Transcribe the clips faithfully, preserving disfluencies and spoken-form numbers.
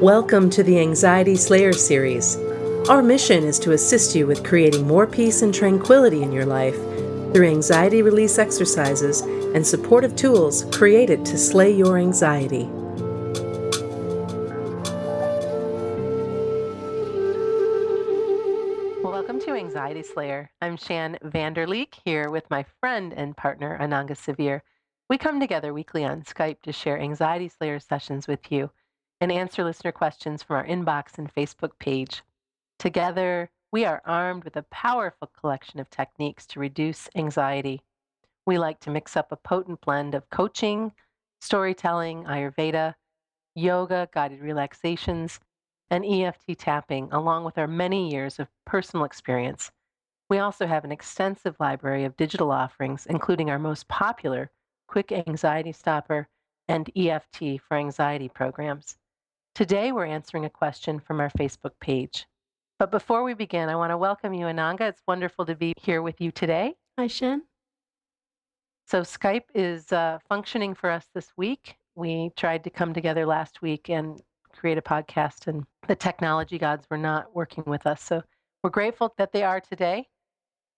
Welcome to the Anxiety Slayer series. Our mission is to assist you with creating more peace and tranquility in your life through anxiety release exercises and supportive tools created to slay your anxiety. Welcome to Anxiety Slayer. I'm Shan Vanderleek here with my friend and partner, Ananga Severe. We come together weekly on Skype to share Anxiety Slayer sessions with you and answer listener questions from our inbox and Facebook page. Together, we are armed with a powerful collection of techniques to reduce anxiety. We like to mix up a potent blend of coaching, storytelling, Ayurveda, yoga, guided relaxations, and E F T tapping, along with our many years of personal experience. We also have an extensive library of digital offerings, including our most popular Quick Anxiety Stopper and E F T for anxiety programs. Today, we're answering a question from our Facebook page. But before we begin, I want to welcome you, Ananga. It's wonderful to be here with you today. Hi, Shan. So Skype is uh, functioning for us this week. We tried to come together last week and create a podcast, and the technology gods were not working with us. So we're grateful that they are today.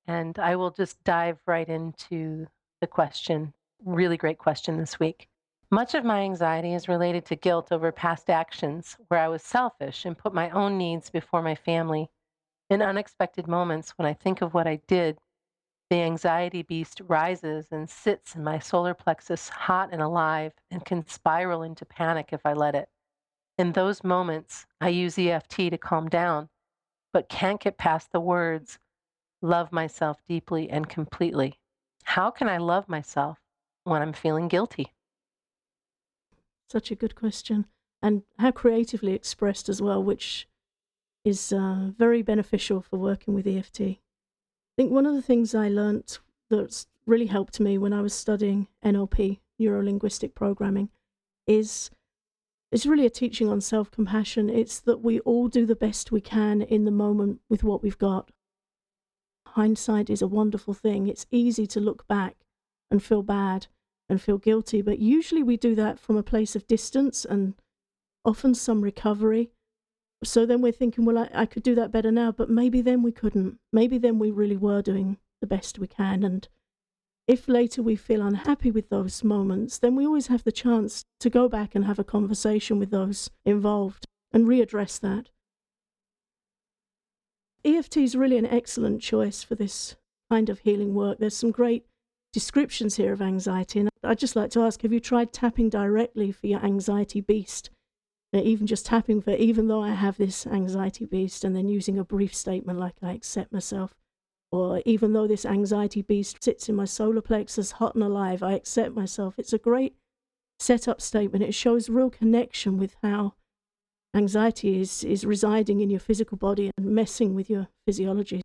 And I will just dive right into the question. Really great question this week. Much of my anxiety is related to guilt over past actions where I was selfish and put my own needs before my family. In unexpected moments, when I think of what I did, the anxiety beast rises and sits in my solar plexus hot and alive and can spiral into panic if I let it. In those moments, I use E F T to calm down, but can't get past the words, love myself deeply and completely. How can I love myself when I'm feeling guilty? Such a good question, and how creatively expressed as well, which is uh, very beneficial for working with E F T. I think one of the things I learned that's really helped me when I was studying N L P, neuro-linguistic programming, is it's really a teaching on self-compassion. It's that we all do the best we can in the moment with what we've got. Hindsight is a wonderful thing. It's easy to look back and feel bad and feel guilty, but usually we do that from a place of distance and often some recovery. So then we're thinking, well, I, I could do that better now, but maybe then we couldn't. Maybe then we really were doing the best we can. And if later we feel unhappy with those moments, then we always have the chance to go back and have a conversation with those involved and readdress that. E F T is really an excellent choice for this kind of healing work. There's some great descriptions here of anxiety, and I'd just like to ask, have you tried tapping directly for your anxiety beast? Now, even just tapping for, even though I have this anxiety beast, and then using a brief statement like I accept myself, or even though this anxiety beast sits in my solar plexus hot and alive, I accept myself. It's a great setup statement. It shows real connection with how anxiety is, is residing in your physical body and messing with your physiology.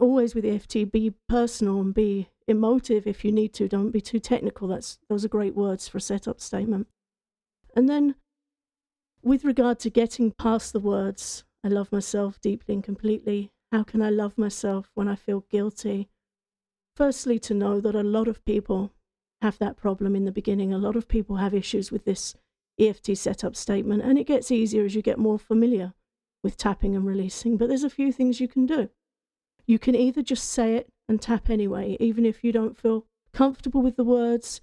Always with E F T, be personal and be emotive if you need to. Don't be too technical. That's those are great words for a setup statement. And then with regard to getting past the words, I love myself deeply and completely. How can I love myself when I feel guilty? Firstly, to know that a lot of people have that problem in the beginning. A lot of people have issues with this E F T setup statement, and it gets easier as you get more familiar with tapping and releasing. But there's a few things you can do. You can either just say it and tap anyway, even if you don't feel comfortable with the words,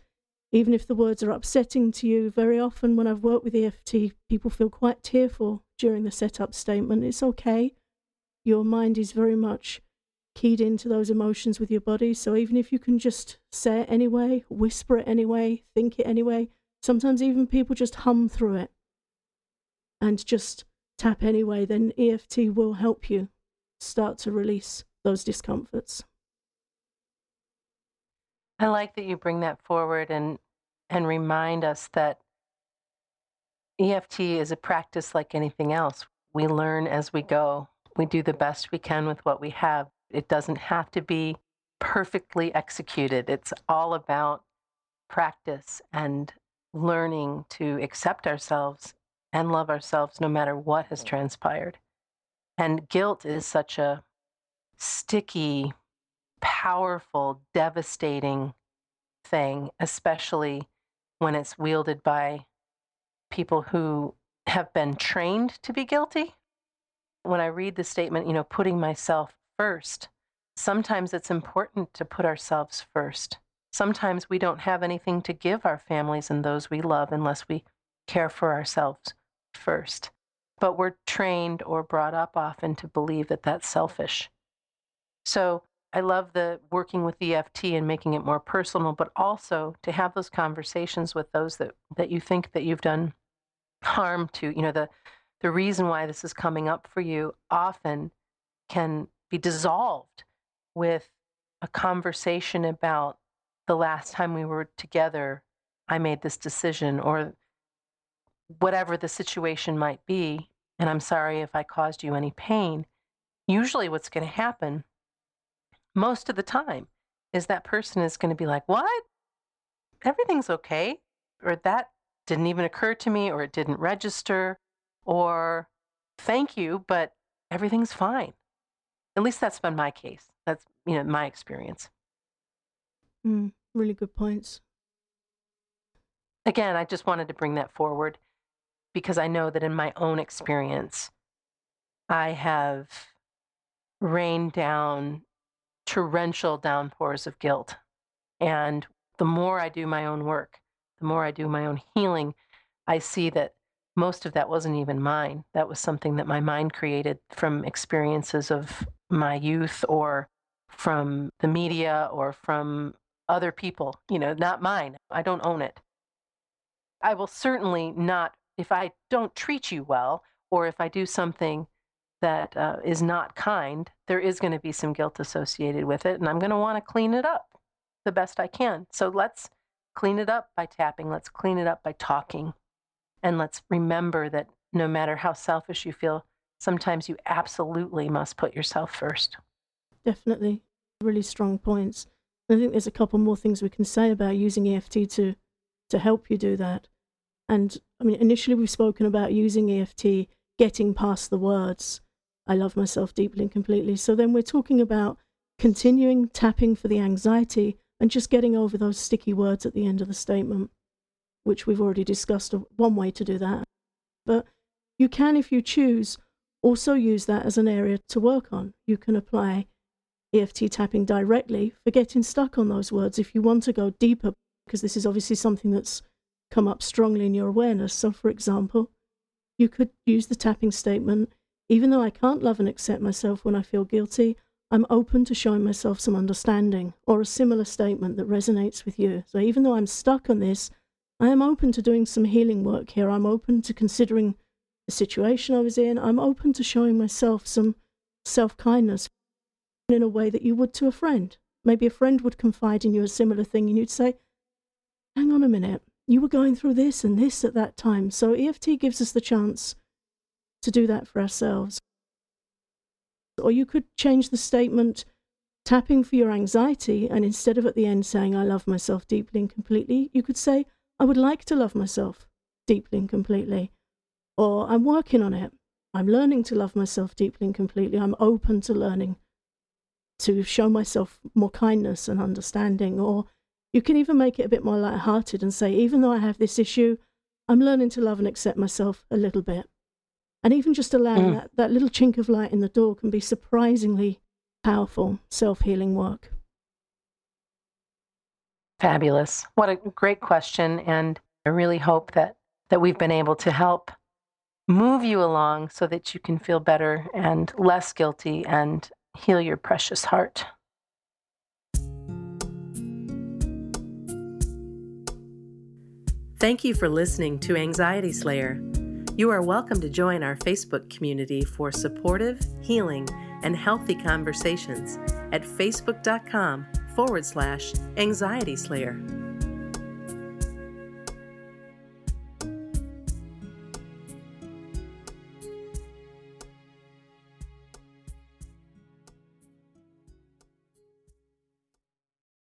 even if the words are upsetting to you. Very often when I've worked with E F T, people feel quite tearful during the setup statement. It's okay. Your mind is very much keyed into those emotions with your body. So even if you can just say it anyway, whisper it anyway, think it anyway, sometimes even people just hum through it and just tap anyway, then E F T will help you start to release those discomforts. I like that you bring that forward and and remind us that E F T is a practice like anything else. We learn as we go. We do the best we can with what we have. It doesn't have to be perfectly executed. It's all about practice and learning to accept ourselves and love ourselves no matter what has transpired. And guilt is such a sticky, powerful, devastating thing, especially when it's wielded by people who have been trained to be guilty. When I read the statement, you know, putting myself first, sometimes it's important to put ourselves first. Sometimes we don't have anything to give our families and those we love unless we care for ourselves first. But we're trained or brought up often to believe that that's selfish. So I love the working with E F T and making it more personal, but also to have those conversations with those that, that you think that you've done harm to. You know, the, the reason why this is coming up for you often can be dissolved with a conversation about the last time we were together, I made this decision, or whatever the situation might be, and I'm sorry if I caused you any pain. Usually what's going to happen most of the time is that person is going to be like, what? Everything's okay. Or that didn't even occur to me, or it didn't register, or thank you, but everything's fine. At least that's been my case. That's, you know, my experience. Mm, really good points. Again, I just wanted to bring that forward because I know that in my own experience, I have rained down torrential downpours of guilt. And the more I do my own work, the more I do my own healing, I see that most of that wasn't even mine. That was something that my mind created from experiences of my youth or from the media or from other people, you know, not mine. I don't own it. I will certainly not, if I don't treat you well, or if I do something that uh, is not kind, there is going to be some guilt associated with it, and I'm going to want to clean it up the best I can. So let's clean it up by tapping. Let's clean it up by talking. And let's remember that no matter how selfish you feel, sometimes you absolutely must put yourself first. Definitely. Really strong points. I think there's a couple more things we can say about using E F T to to help you do that. And I mean, initially we've spoken about using E F T, getting past the words, I love myself deeply and completely. So then we're talking about continuing tapping for the anxiety and just getting over those sticky words at the end of the statement, which we've already discussed one way to do that. But you can, if you choose, also use that as an area to work on. You can apply E F T tapping directly for getting stuck on those words if you want to go deeper, because this is obviously something that's come up strongly in your awareness. So, for example, you could use the tapping statement, even though I can't love and accept myself when I feel guilty, I'm open to showing myself some understanding, or a similar statement that resonates with you. So even though I'm stuck on this, I am open to doing some healing work here. I'm open to considering the situation I was in. I'm open to showing myself some self-kindness in a way that you would to a friend. Maybe a friend would confide in you a similar thing and you'd say, hang on a minute, you were going through this and this at that time. So E F T gives us the chance to do that for ourselves. Or you could change the statement, tapping for your anxiety, and instead of at the end saying, I love myself deeply and completely, you could say, I would like to love myself deeply and completely. Or I'm working on it. I'm learning to love myself deeply and completely. I'm open to learning to show myself more kindness and understanding. Or you can even make it a bit more lighthearted and say, even though I have this issue, I'm learning to love and accept myself a little bit. And even just allowing mm. that, that little chink of light in the door can be surprisingly powerful self-healing work. Fabulous. What a great question. And I really hope that, that we've been able to help move you along so that you can feel better and less guilty and heal your precious heart. Thank you for listening to Anxiety Slayer. You are welcome to join our Facebook community for supportive, healing, and healthy conversations at facebook dot com forward slash Anxiety Slayer.